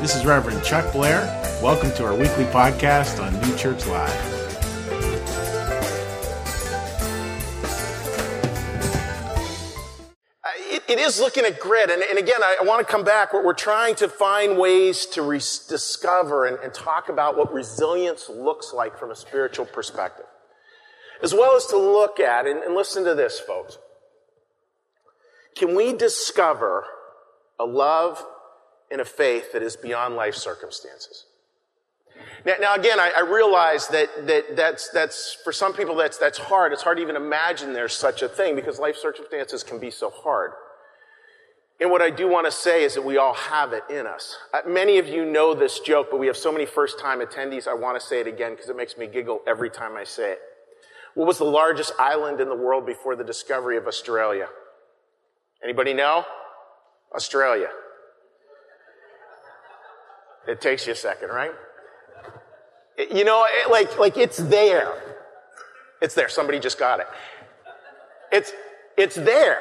This is Reverend Chuck Blair. Welcome to our weekly podcast on New Church Live. It is looking at grit, and again, I want to come back. We're trying to find ways to discover and talk about what resilience looks like from a spiritual perspective, as well as to look at, and listen to this, folks. Can we discover a love and a faith that is beyond life circumstances? Now again, I realize that's for some people that's hard. It's hard to even imagine there's such a thing because life circumstances can be so hard. And what I do want to say is that we all have it in us. Many of you know this joke, but we have so many first-time attendees, I want to say it again because it makes me giggle every time I say it. What was the largest island in the world before the discovery of Australia? Anybody know? Australia. It takes you a second, right? You know, like it's there. It's there. Somebody just got it. It's there.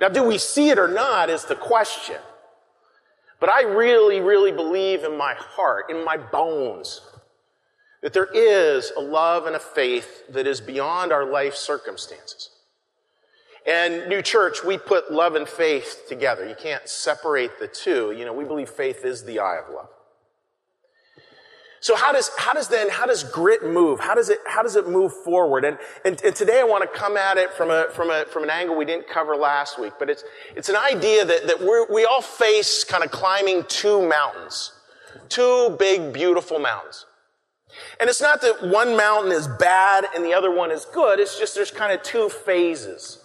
Now, do we see it or not is the question. But I really, really believe in my heart, in my bones, that there is a love and a faith that is beyond our life circumstances. And New Church, we put love and faith together. You can't separate the two. You know, we believe faith is the eye of love. So how does grit move? How does it move forward? And today I want to come at it from an angle we didn't cover last week. But it's an idea that we all face kind of climbing two mountains, two big beautiful mountains. And it's not that one mountain is bad and the other one is good. It's just there's kind of two phases.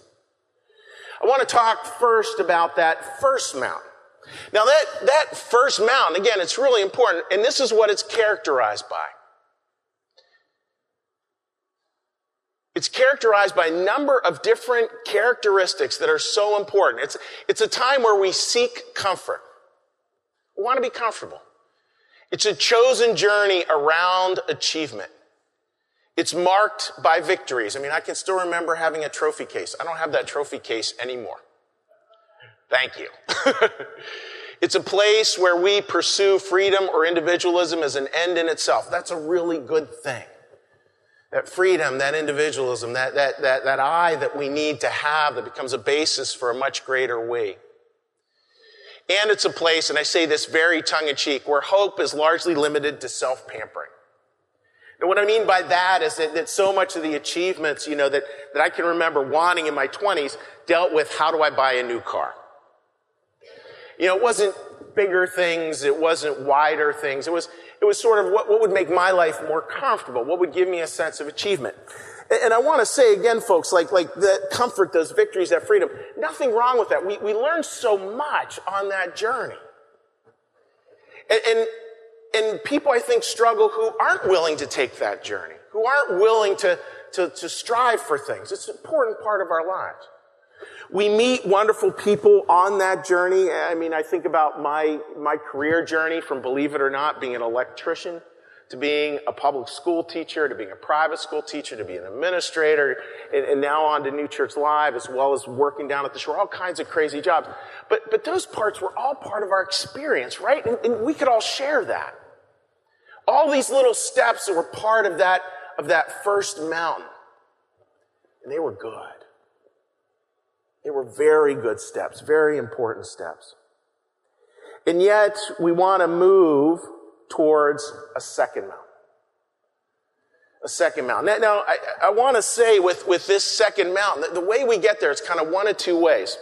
I want to talk first about that first mountain. Now that first mountain, again, it's really important, and this is what it's characterized by. It's characterized by a number of different characteristics that are so important. It's a time where we seek comfort. We want to be comfortable. It's a chosen journey around achievement. It's marked by victories. I mean, I can still remember having a trophy case. I don't have that trophy case anymore. Thank you. It's a place where we pursue freedom or individualism as an end in itself. That's a really good thing. That freedom, that individualism, that I that we need to have that becomes a basis for a much greater we. And it's a place, and I say this very tongue-in-cheek, where hope is largely limited to self-pampering. And what I mean by that is that so much of the achievements, you know, that I can remember wanting in my 20s dealt with how do I buy a new car? You know, it wasn't bigger things, it wasn't wider things, it was sort of what would make my life more comfortable, what would give me a sense of achievement. And I want to say again, folks, like that comfort, those victories, that freedom, nothing wrong with that. We learn so much on that journey. And people, I think, struggle who aren't willing to take that journey, who aren't willing to strive for things. It's an important part of our lives. We meet wonderful people on that journey. I mean, I think about my career journey from, believe it or not, being an electrician to being a public school teacher, to being a private school teacher, to being an administrator, and now on to New Church Live, as well as working down at the shore, all kinds of crazy jobs. But those parts were all part of our experience, right? And we could all share that. All these little steps that were part of that first mountain. And they were good. They were very good steps, very important steps. And yet, we want to move towards a second mountain. A second mountain. Now, I want to say with this second mountain, the way we get there is kind of one of two ways.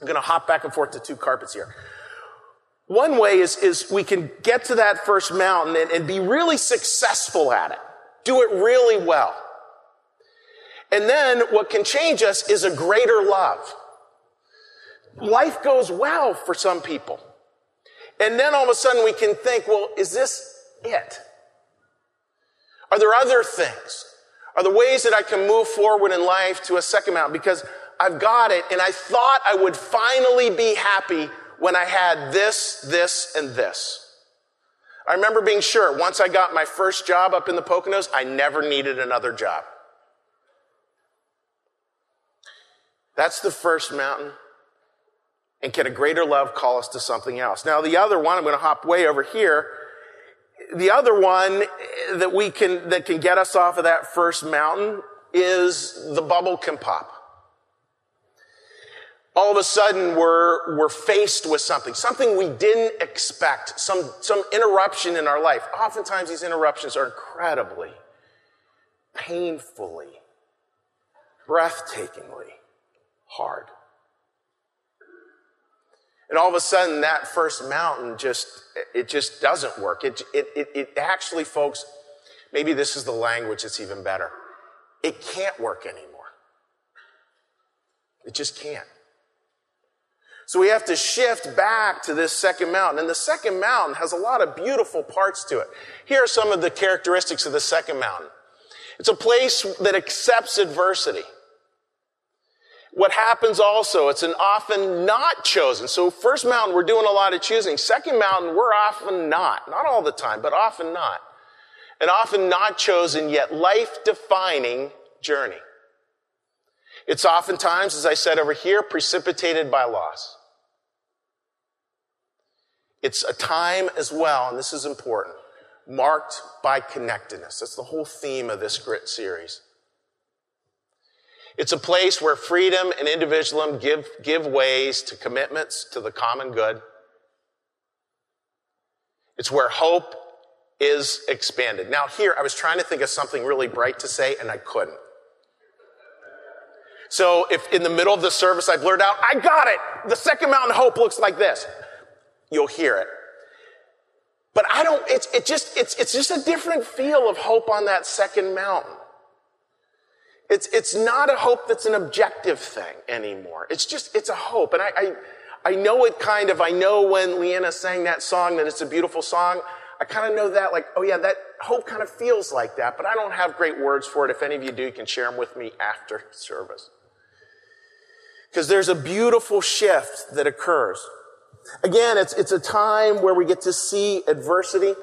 I'm going to hop back and forth to two carpets here. One way is we can get to that first mountain and be really successful at it. Do it really well. And then what can change us is a greater love. Life goes well for some people. And then all of a sudden we can think, well, is this it? Are there other things? Are there ways that I can move forward in life to a second mountain? Because I've got it, and I thought I would finally be happy when I had this, this, and this. I remember being sure, once I got my first job up in the Poconos, I never needed another job. That's the first mountain. And can a greater love call us to something else? Now, the other one, I'm going to hop way over here. The other one that that can get us off of that first mountain is the bubble can pop. All of a sudden, we're faced with something we didn't expect, some interruption in our life. Oftentimes, these interruptions are incredibly, painfully, breathtakingly hard. And all of a sudden, that first mountain just doesn't work. It actually, folks, maybe this is the language that's even better. It can't work anymore. It just can't. So we have to shift back to this second mountain. And the second mountain has a lot of beautiful parts to it. Here are some of the characteristics of the second mountain. It's a place that accepts adversity. What happens also, it's an often not chosen. So first mountain, we're doing a lot of choosing. Second mountain, we're often not all the time, but often not. An often not chosen, yet life-defining journey. It's oftentimes, as I said over here, precipitated by loss. It's a time as well, and this is important, marked by connectedness. That's the whole theme of this Grit series. It's a place where freedom and individualism give ways to commitments to the common good. It's where hope is expanded. Now here, I was trying to think of something really bright to say, and I couldn't. So if in the middle of the service I blurt out, I got it! The second mountain of hope looks like this. You'll hear it. But I don't, it's just a different feel of hope on that second mountain. It's not a hope that's an objective thing anymore. It's a hope. And I know it kind of, I know when Leanna sang that song that it's a beautiful song. I kind of know that, like, oh yeah, that hope kind of feels like that, but I don't have great words for it. If any of you do, you can share them with me after service. Because there's a beautiful shift that occurs. Again, it's a time where we get to see adversity.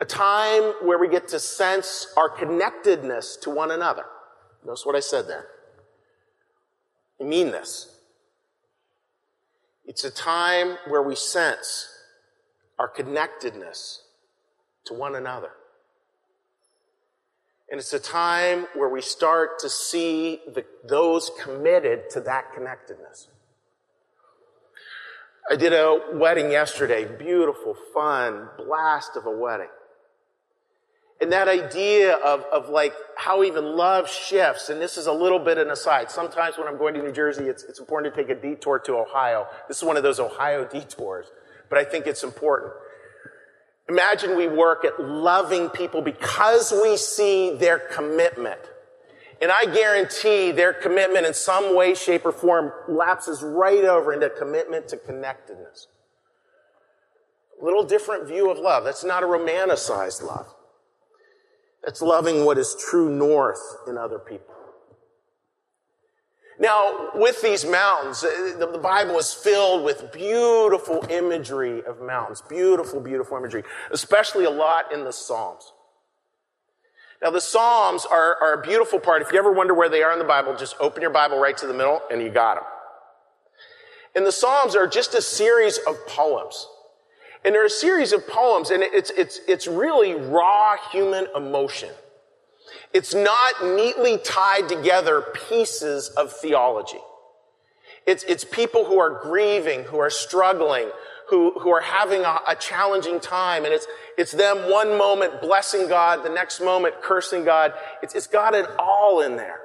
A time where we get to sense our connectedness to one another. Notice what I said there. I mean this. It's a time where we sense our connectedness to one another. And it's a time where we start to see those committed to that connectedness. I did a wedding yesterday, beautiful, fun, blast of a wedding. And that idea of like how even love shifts, and this is a little bit an aside. Sometimes when I'm going to New Jersey, it's important to take a detour to Ohio. This is one of those Ohio detours, but I think it's important. Imagine we work at loving people because we see their commitment. And I guarantee their commitment in some way, shape, or form lapses right over into commitment to connectedness. A little different view of love. That's not a romanticized love. That's loving what is true north in other people. Now, with these mountains, the Bible is filled with beautiful imagery of mountains. Beautiful, beautiful imagery. Especially a lot in the Psalms. Now, the Psalms are a beautiful part. If you ever wonder where they are in the Bible, just open your Bible right to the middle, and you got them. And the Psalms are just a series of poems. And they're a series of poems, and it's really raw human emotion. It's not neatly tied together pieces of theology. It's people who are grieving, who are struggling, who are having a challenging time, and it's them one moment blessing God, the next moment cursing God. It's got it all in there.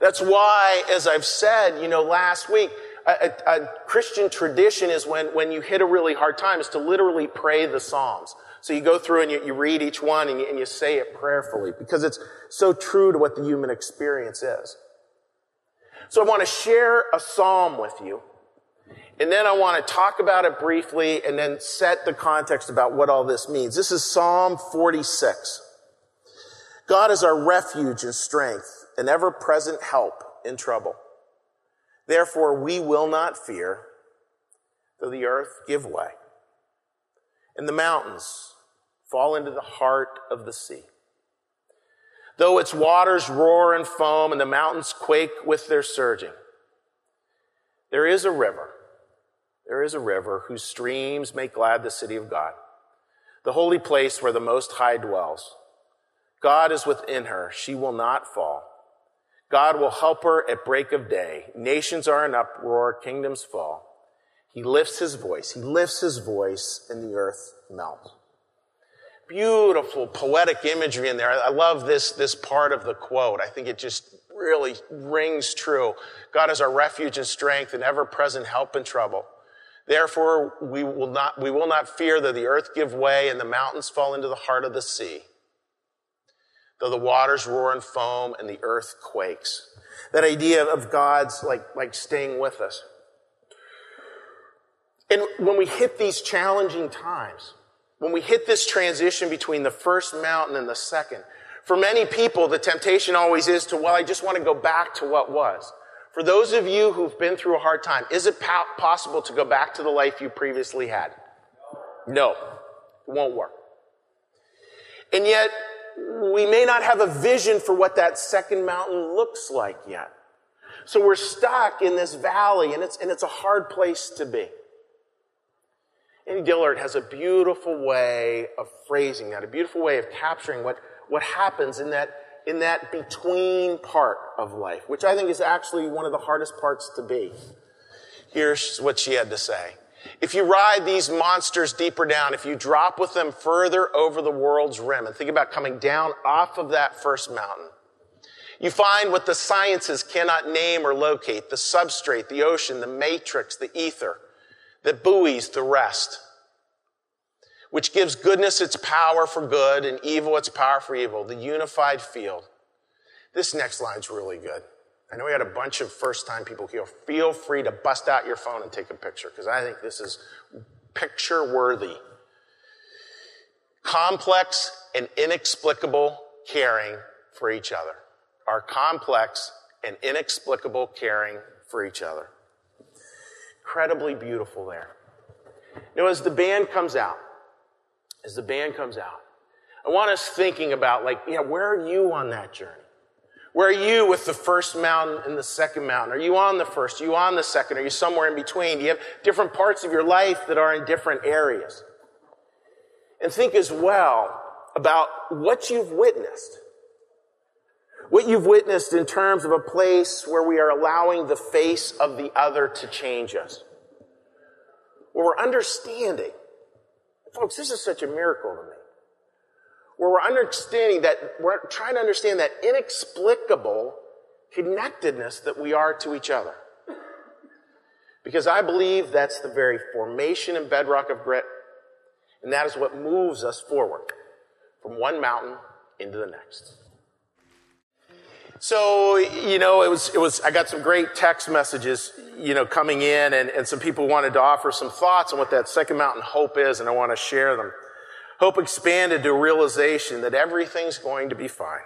That's why, as I've said, last week, a Christian tradition is when you hit a really hard time is to literally pray the Psalms. So you go through and you read each one and you say it prayerfully because it's so true to what the human experience is. So I want to share a psalm with you. And then I want to talk about it briefly and then set the context about what all this means. This is Psalm 46. God is our refuge and strength, an ever-present help in trouble. Therefore, we will not fear, though the earth give way, and the mountains fall into the heart of the sea. Though its waters roar and foam, and the mountains quake with their surging, There is a river. There is a river whose streams make glad the city of God, the holy place where the Most High dwells. God is within her. She will not fall. God will help her at break of day. Nations are in uproar. Kingdoms fall. He lifts his voice. He lifts his voice, and the earth melts. Beautiful poetic imagery in there. I love this part of the quote. I think it just really rings true. God is our refuge and strength and ever-present help in trouble. Therefore, we will not fear though the earth give way and the mountains fall into the heart of the sea, though the waters roar and foam and the earth quakes. That idea of God's like staying with us. And when we hit these challenging times, when we hit this transition between the first mountain and the second, for many people, the temptation always is to, well, I just want to go back to what was. For those of you who've been through a hard time, is it possible to go back to the life you previously had? No. It won't work. And yet, we may not have a vision for what that second mountain looks like yet. So we're stuck in this valley, and it's a hard place to be. Annie Dillard has a beautiful way of phrasing that, a beautiful way of capturing what happens in that between part of life, which I think is actually one of the hardest parts to be. Here's what she had to say. If you ride these monsters deeper down, if you drop with them further over the world's rim, and think about coming down off of that first mountain, you find what the sciences cannot name or locate, the substrate, the ocean, the matrix, the ether, that buoys the rest, which gives goodness its power for good and evil its power for evil, the unified field. This next line's really good. I know we had a bunch of first-time people here. Feel free to bust out your phone and take a picture, because I think this is picture-worthy. Complex and inexplicable caring for each other. Our complex and inexplicable caring for each other. Incredibly beautiful there. Now, as the band comes out, I want us thinking about, where are you on that journey? Where are you with the first mountain and the second mountain? Are you on the first? Are you on the second? Are you somewhere in between? Do you have different parts of your life that are in different areas? And think as well about what you've witnessed in terms of a place where we are allowing the face of the other to change us, where we're understanding. Folks, this is such a miracle to me. Where we're trying to understand that inexplicable connectedness that we are to each other. Because I believe that's the very formation and bedrock of grit, and that is what moves us forward from one mountain into the next. So, I got some great text messages, coming in, and some people wanted to offer some thoughts on what that second mountain hope is, and I want to share them. Hope expanded to a realization that everything's going to be fine.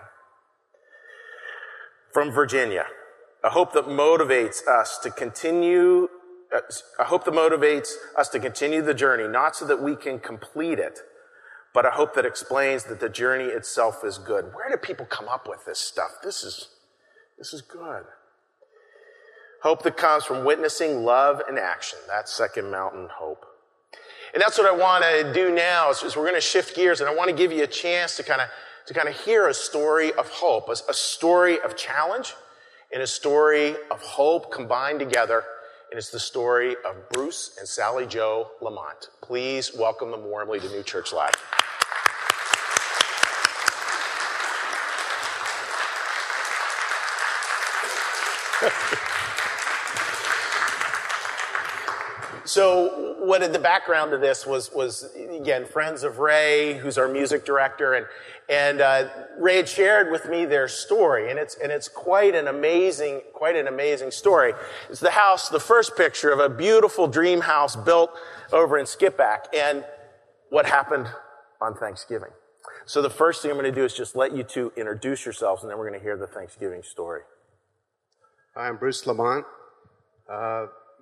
From Virginia, a hope that motivates us to continue the journey, not so that we can complete it, but a hope that explains that the journey itself is good. Where do people come up with this stuff? This is good. Hope that comes from witnessing love and action. That's second mountain hope. And that's what I want to do now is we're going to shift gears, and I want to give you a chance to kind of hear a story of hope, a story of challenge and a story of hope combined together. And it's the story of Bruce and Sally Jo Lamont. Please welcome them warmly to New Church Live. So what in the background of this was again, friends of Ray, who's our music director, and Ray had shared with me their story, and it's quite an amazing story. It's the house, the first picture of a beautiful dream house built over in Skippack, and what happened on Thanksgiving. So the first thing I'm going to do is just let you two introduce yourselves, and then we're going to hear the Thanksgiving story. Hi, I'm Bruce Lamont.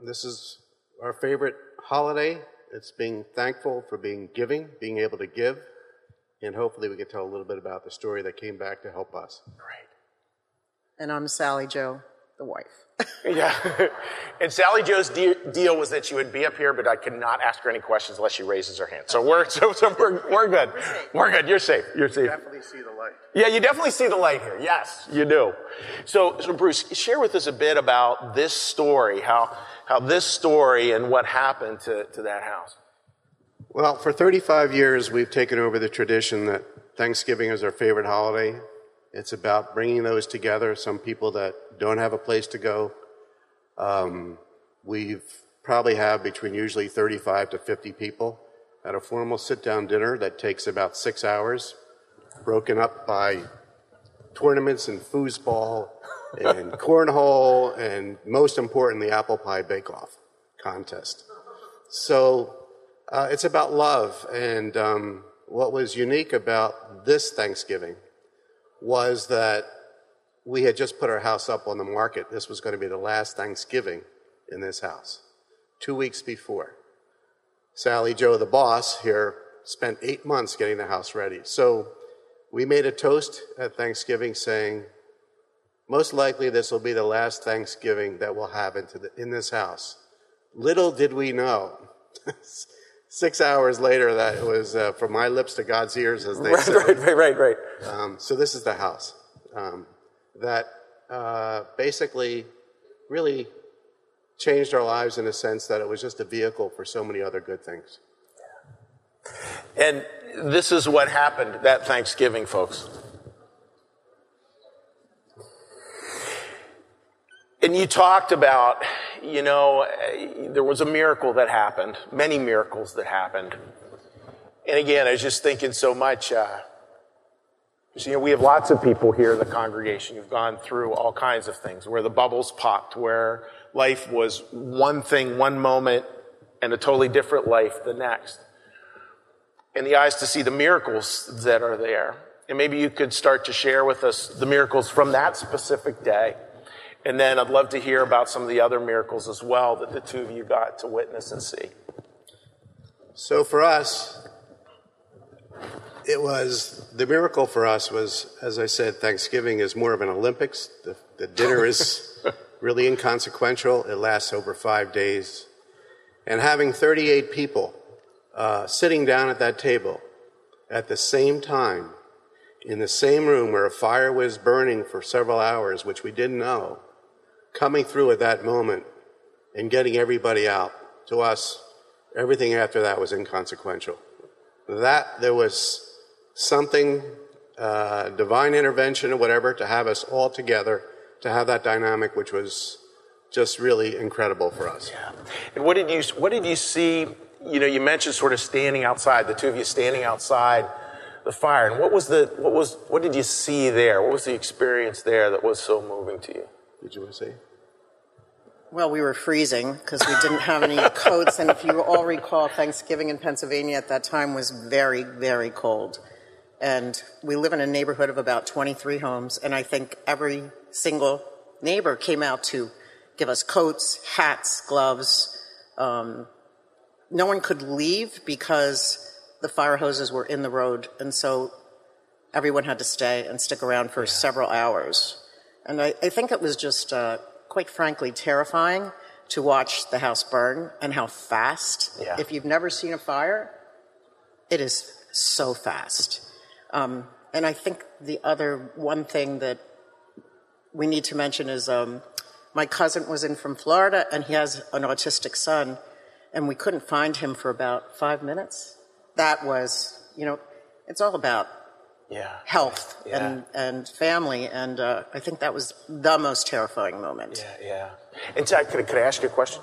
This is our favorite holiday. It's being thankful for being giving, being able to give, and hopefully we can tell a little bit about the story that came back to help us. Great. And I'm Sally Jo, the wife. Yeah. And Sally Jo's deal was that she would be up here, but I could not ask her any questions unless she raises her hand. So we're good. We're good. You're safe. You're safe. You definitely see the light. Yeah, you definitely see the light here. Yes, you do. So Bruce, share with us a bit about this story, how this story and what happened to that house. Well, for 35 years, we've taken over the tradition that Thanksgiving is our favorite holiday. It's about bringing those together, some people that don't have a place to go. We've probably have between usually 35 to 50 people at a formal sit-down dinner that takes about 6 hours, broken up by tournaments and foosball and cornhole and, most importantly, apple pie bake-off contest. So it's about love, and what was unique about this Thanksgiving was that we had just put our house up on the market. This was going to be the last Thanksgiving in this house. 2 weeks before, Sally Jo, the boss here, spent 8 months getting the house ready. So we made a toast at Thanksgiving saying, most likely this will be the last Thanksgiving that we'll have in this house. Little did we know, 6 hours later, that it was from my lips to God's ears, as they say. Right. So this is the house that basically really changed our lives in a sense that it was just a vehicle for so many other good things. Yeah. And this is what happened that Thanksgiving, folks. And you talked about, there was a miracle that happened, many miracles that happened. And again, I was just thinking so much, we have lots of people here in the congregation who've gone through all kinds of things, where the bubbles popped, where life was one thing, one moment, and a totally different life the next. And the eyes to see the miracles that are there. And maybe you could start to share with us the miracles from that specific day. And then I'd love to hear about some of the other miracles as well that the two of you got to witness and see. So for us, the miracle for us was, as I said, Thanksgiving is more of an Olympics. The dinner is really inconsequential. It lasts over 5 days. And having 38 people sitting down at that table at the same time in the same room where a fire was burning for several hours, which we didn't know, coming through at that moment and getting everybody out. To us, everything after that was inconsequential. There was something, divine intervention or whatever, to have us all together, to have that dynamic, which was just really incredible for us. Yeah. And what did you see? You mentioned sort of standing outside, the two of you standing outside the fire. And what did you see there? What was the experience there that was so moving to you? Did you want to say? Well, we were freezing because we didn't have any coats. And if you all recall, Thanksgiving in Pennsylvania at that time was very, very cold. And we live in a neighborhood of about 23 homes. And I think every single neighbor came out to give us coats, hats, gloves. No one could leave because the fire hoses were in the road. And so everyone had to stay and stick around for several hours. And I think it was just, quite frankly, terrifying to watch the house burn and how fast. Yeah. If you've never seen a fire, it is so fast. And I think the other one thing that we need to mention is my cousin was in from Florida, and he has an autistic son, and we couldn't find him for about 5 minutes. That was, it's all about health and family, and I think that was the most terrifying moment. Yeah. And Zach, could I ask you a question?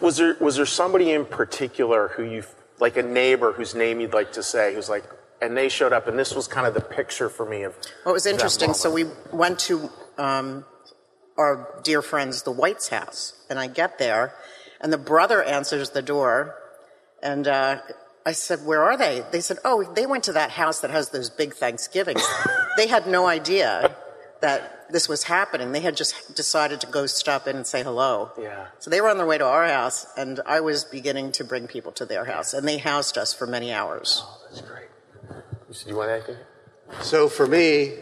Was there somebody in particular who you, like a neighbor whose name you'd like to say, who's like, and they showed up, and this was kind of the picture for me of. Well, it was interesting. So we went to our dear friends, the White's house, and I get there, and the brother answers the door, and I said, where are they? They said, oh, they went to that house that has those big Thanksgivings. They had no idea that this was happening. They had just decided to go stop in and say hello. Yeah. So they were on their way to our house, and I was beginning to bring people to their house, and they housed us for many hours. Oh, that's great. So, do you want anything? So for me,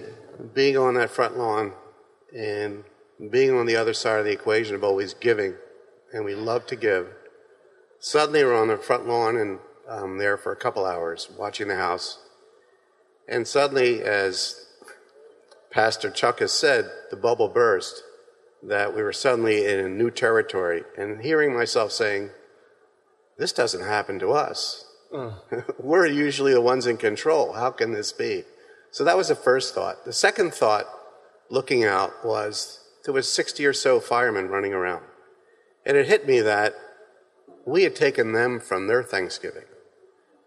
being on that front lawn and being on the other side of the equation of always giving, and we love to give. Suddenly we're on the front lawn and there for a couple hours watching the house. And suddenly, as Pastor Chuck has said, the bubble burst, that we were suddenly in a new territory. And hearing myself saying, this doesn't happen to us. We're usually the ones in control. How can this be? So that was the first thought. The second thought, looking out, was there was 60 or so firemen running around. And it hit me that we had taken them from their Thanksgiving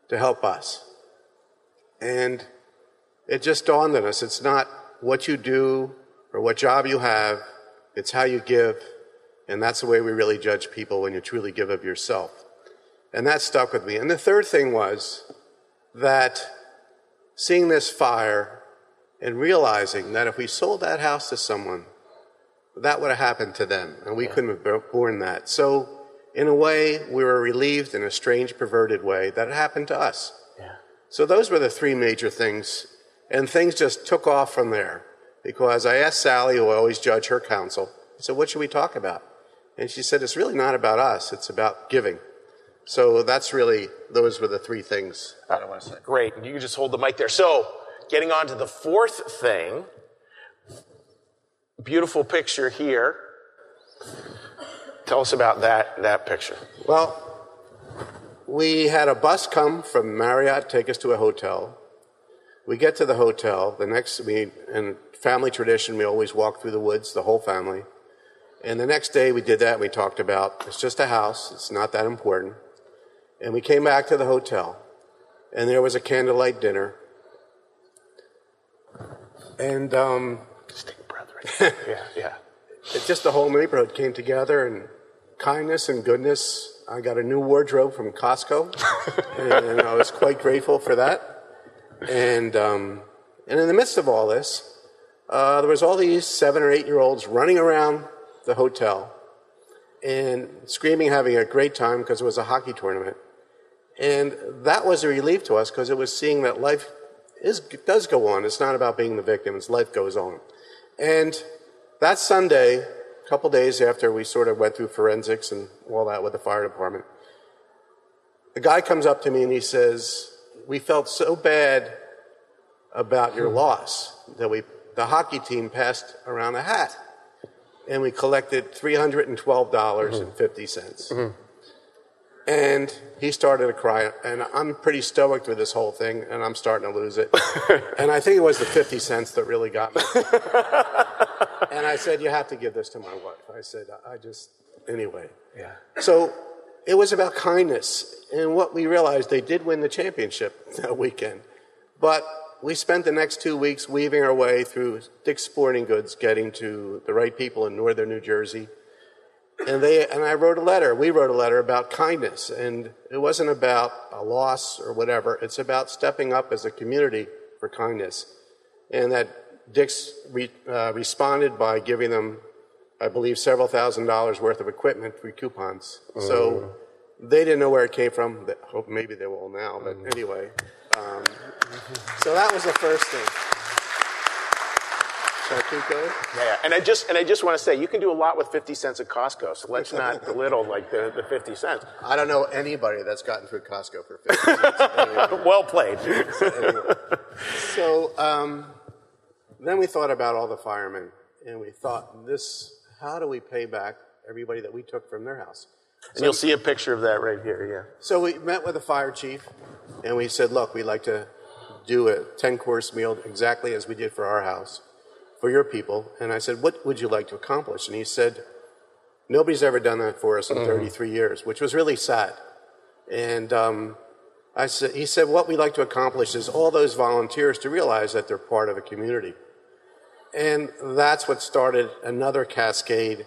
to help us. And it just dawned on us, it's not what you do or what job you have, it's how you give. And that's the way we really judge people, when you truly give of yourself. And that stuck with me. And the third thing was that seeing this fire and realizing that if we sold that house to someone, that would have happened to them, and we couldn't have borne that. So in a way, we were relieved in a strange, perverted way that it happened to us. Yeah. So those were the three major things, and things just took off from there, because I asked Sally, who I always judge her counsel, I said, what should we talk about? And she said, it's really not about us, it's about giving. So that's really, those were the three things that I want to say. Great, you can just hold the mic there. So getting on to the fourth thing, beautiful picture here. Tell us about that picture. Well, we had a bus come from Marriott, take us to a hotel. We get to the hotel. The next, in family tradition, we always walk through the woods, the whole family. And the next day we did that, and we talked about, it's just a house, it's not that important. And we came back to the hotel, and there was a candlelight dinner. And, yeah. It's just the whole neighborhood came together, and kindness and goodness. I got a new wardrobe from Costco, and I was quite grateful for that. And in the midst of all this, there was all these 7 or 8 year olds running around the hotel and screaming, having a great time because it was a hockey tournament. And that was a relief to us, because it was seeing that life does go on. It's not about being the victim. It's life goes on. And that Sunday, a couple days after we sort of went through forensics and all that with the fire department, the guy comes up to me and he says, we felt so bad about your loss that the hockey team passed around a hat, and we collected $312.50. Mm-hmm. And he started to cry, and I'm pretty stoic with this whole thing, and I'm starting to lose it. And I think it was the 50 cents that really got me. And I said, you have to give this to my wife. I said, anyway. Yeah. So it was about kindness. And what we realized, they did win the championship that weekend. But we spent the next 2 weeks weaving our way through Dick's Sporting Goods, getting to the right people in northern New Jersey. And I wrote a letter. We wrote a letter about kindness, and it wasn't about a loss or whatever. It's about stepping up as a community for kindness, and that Dick's responded by giving them, I believe, several $1,000s worth of equipment through coupons. Mm-hmm. So they didn't know where it came from. I hope maybe they will now, but anyway. So that was the first thing. Should I keep going? Yeah, and I just want to say, you can do a lot with 50 cents at Costco, so let's not belittle like the 50 cents. I don't know anybody that's gotten through Costco for 50 cents. Anyway. Well played. So then we thought about all the firemen, and we thought, how do we pay back everybody that we took from their house? And you'll see a picture of that right here, yeah. So we met with the fire chief, and we said, look, we'd like to do a 10-course meal exactly as we did for our house, for your people. And I said, what would you like to accomplish? And he said, nobody's ever done that for us in 33 years, which was really sad. And he said, what we'd like to accomplish is all those volunteers to realize that they're part of a community. And that's what started another cascade,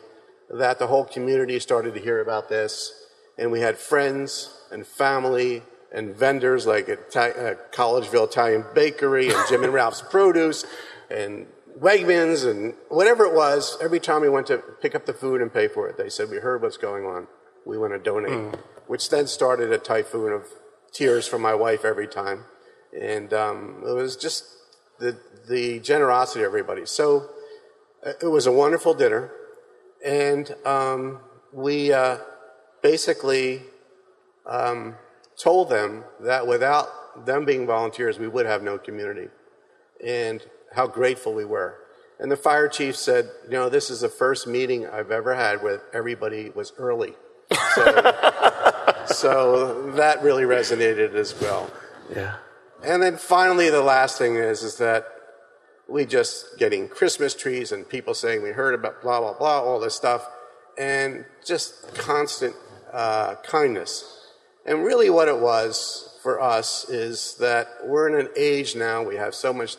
that the whole community started to hear about this. And we had friends and family and vendors like at Collegeville Italian Bakery and Jim and Ralph's Produce and Wegmans and whatever it was. Every time we went to pick up the food and pay for it, they said, we heard what's going on, we want to donate, which then started a typhoon of tears from my wife every time. And it was just the generosity of everybody. So It was a wonderful dinner, and we basically told them that without them being volunteers, we would have no community, and how grateful we were. And the fire chief said, you know, this is the first meeting I've ever had where everybody was early. So that really resonated as well. Yeah. And then finally, the last thing is that we just getting Christmas trees and people saying we heard about blah, blah, blah, all this stuff, and just constant kindness. And really what it was for us is that we're in an age now, we have so much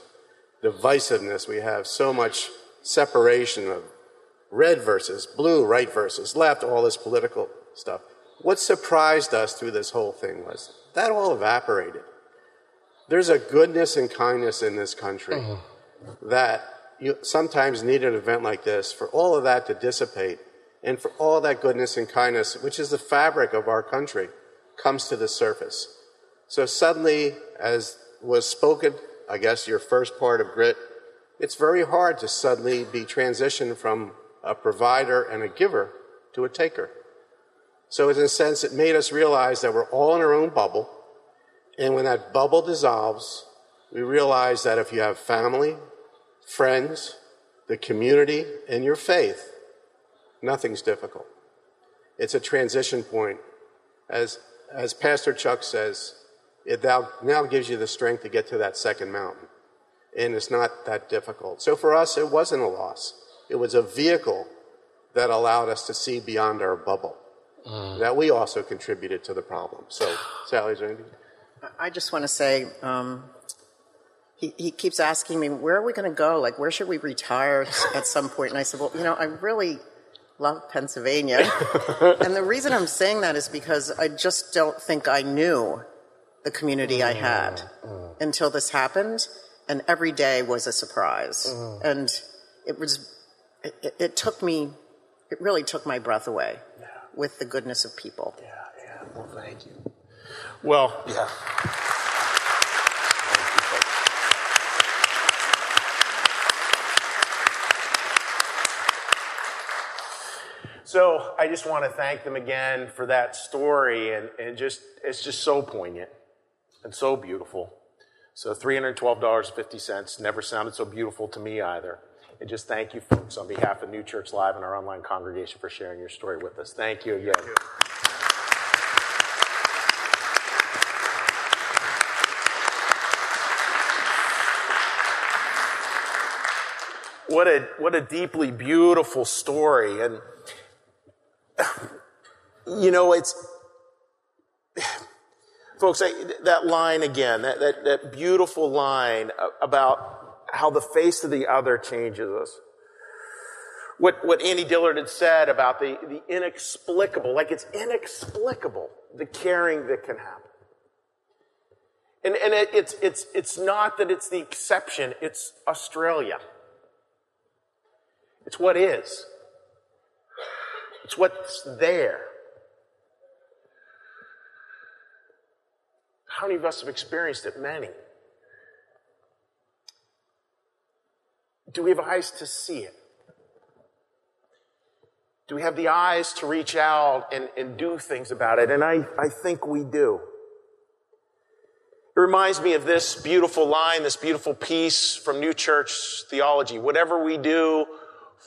divisiveness, we have so much separation of red versus blue, right versus left, all this political stuff. What surprised us through this whole thing was that all evaporated. There's a goodness and kindness in this country that you sometimes need an event like this for all of that to dissipate, and for all that goodness and kindness, which is the fabric of our country, comes to the surface. So suddenly, as was spoken, I guess your first part of grit, it's very hard to suddenly be transitioned from a provider and a giver to a taker. So in a sense, it made us realize that we're all in our own bubble. And when that bubble dissolves, we realize that if you have family, friends, the community, and your faith, nothing's difficult. It's a transition point. As Pastor Chuck says, it now gives you the strength to get to that second mountain. And it's not that difficult. So for us, it wasn't a loss. It was a vehicle that allowed us to see beyond our bubble. That we also contributed to the problem. So, Sally, is there anything? I just want to say, he keeps asking me, where are we going to go? Like, where should we retire at some point? And I said, well, you know, I really love Pennsylvania. And the reason I'm saying that is because I just don't think I knew the community I had until this happened. And every day was a surprise. And it took me, it really took my breath away. Yeah. With the goodness of people. Yeah, yeah. Well, thank you. Well, yeah. So I just want to thank them again for that story, and just it's just so poignant and so beautiful. So $312.50 never sounded so beautiful to me either. And just thank you, folks, on behalf of New Church Live and our online congregation for sharing your story with us. Thank you again. Thank you. What a deeply beautiful story. And, you know, it's... Folks, that line again, that beautiful line about how the face of the other changes us. What Annie Dillard had said about the inexplicable, like it's inexplicable, the caring that can happen. And it's not that it's the exception, it's Australia. It's what is. It's what's there. How many of us have experienced it? Many. Do we have eyes to see it? Do we have the eyes to reach out and do things about it? And I think we do. It reminds me of this beautiful line, this beautiful piece from New Church Theology. Whatever we do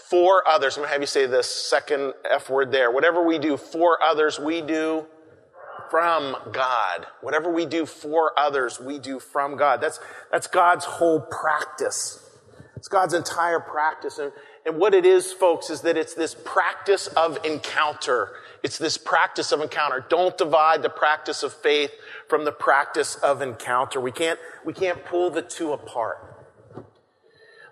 for others, I'm going to have you say this second F word there. Whatever we do for others, we do from God. Whatever we do for others, we do from God. That's God's whole practice. It's God's entire practice. And what it is, folks, is that it's this practice of encounter. It's this practice of encounter. Don't divide the practice of faith from the practice of encounter. We can't pull the two apart.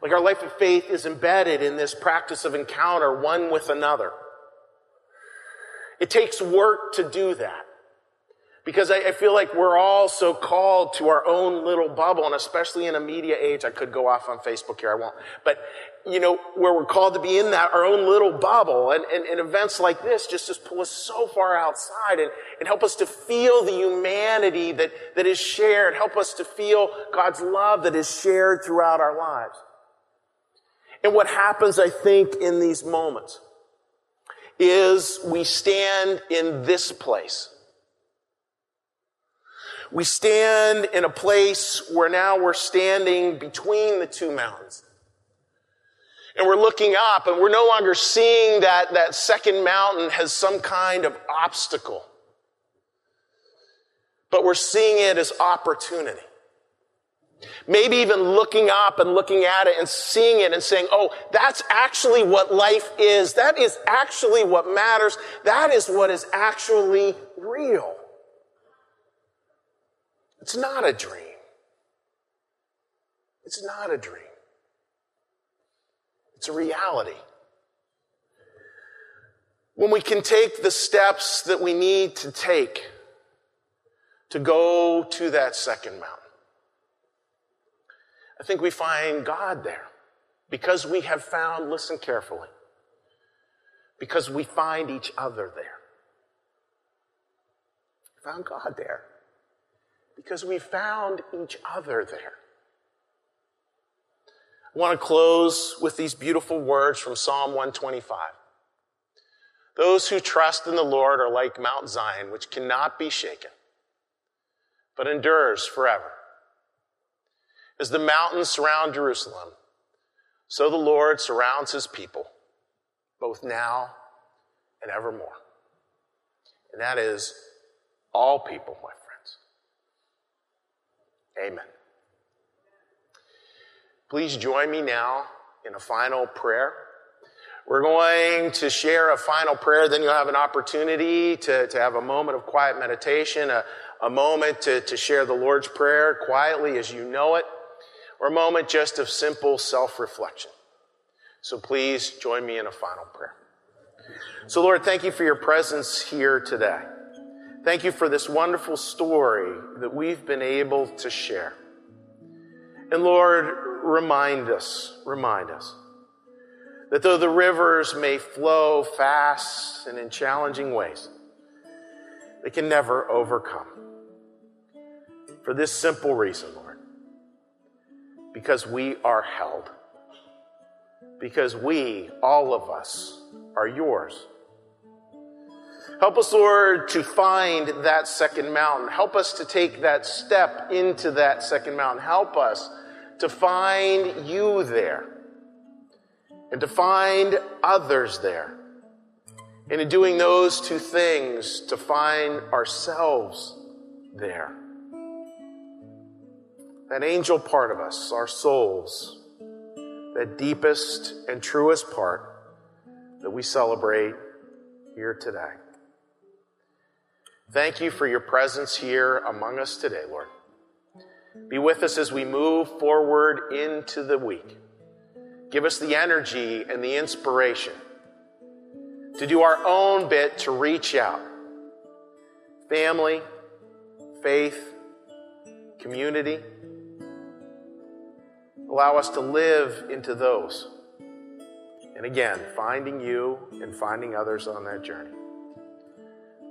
Like our life of faith is embedded in this practice of encounter, one with another. It takes work to do that. Because I feel like we're all so called to our own little bubble, and especially in a media age, I could go off on Facebook here, I won't. But, you know, where we're called to be in that, our own little bubble, and events like this just pull us so far outside and help us to feel the humanity that is shared, help us to feel God's love that is shared throughout our lives. And what happens, I think, in these moments is we stand in this place. We stand in a place where now we're standing between the two mountains. And we're looking up, and we're no longer seeing that that second mountain has some kind of obstacle. But we're seeing it as opportunity. Maybe even looking up and looking at it and seeing it and saying, oh, that's actually what life is. That is actually what matters. That is what is actually real. It's not a dream. It's not a dream. It's a reality. When we can take the steps that we need to take to go to that second mountain, I think we find God there because we have found, listen carefully, because we find each other there. We found God there because we found each other there. I want to close with these beautiful words from Psalm 125. Those who trust in the Lord are like Mount Zion, which cannot be shaken, but endures forever. As the mountains surround Jerusalem, so the Lord surrounds his people, both now and evermore. And that is all people, my friends. Amen. Please join me now in a final prayer. We're going to share a final prayer, then you'll have an opportunity to have a moment of quiet meditation, a moment to share the Lord's Prayer quietly as you know it, or a moment just of simple self-reflection. So please join me in a final prayer. So Lord, thank you for your presence here today. Thank you for this wonderful story that we've been able to share. And Lord, remind us, that though the rivers may flow fast and in challenging ways, they can never overcome. For this simple reason, Lord, because we are held. Because we, all of us, are yours. Help us, Lord, to find that second mountain. Help us to take that step into that second mountain. Help us to find you there and to find others there. And in doing those two things, to find ourselves there. That angel part of us, our souls, that deepest and truest part that we celebrate here today. Thank you for your presence here among us today, Lord. Be with us as we move forward into the week. Give us the energy and the inspiration to do our own bit to reach out. Family, faith, community. Allow us to live into those. And again, finding you and finding others on that journey.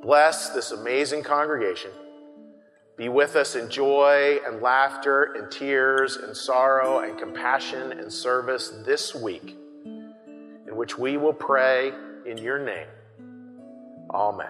Bless this amazing congregation. Be with us in joy and laughter and tears and sorrow and compassion and service this week, in which we will pray in your name. Amen.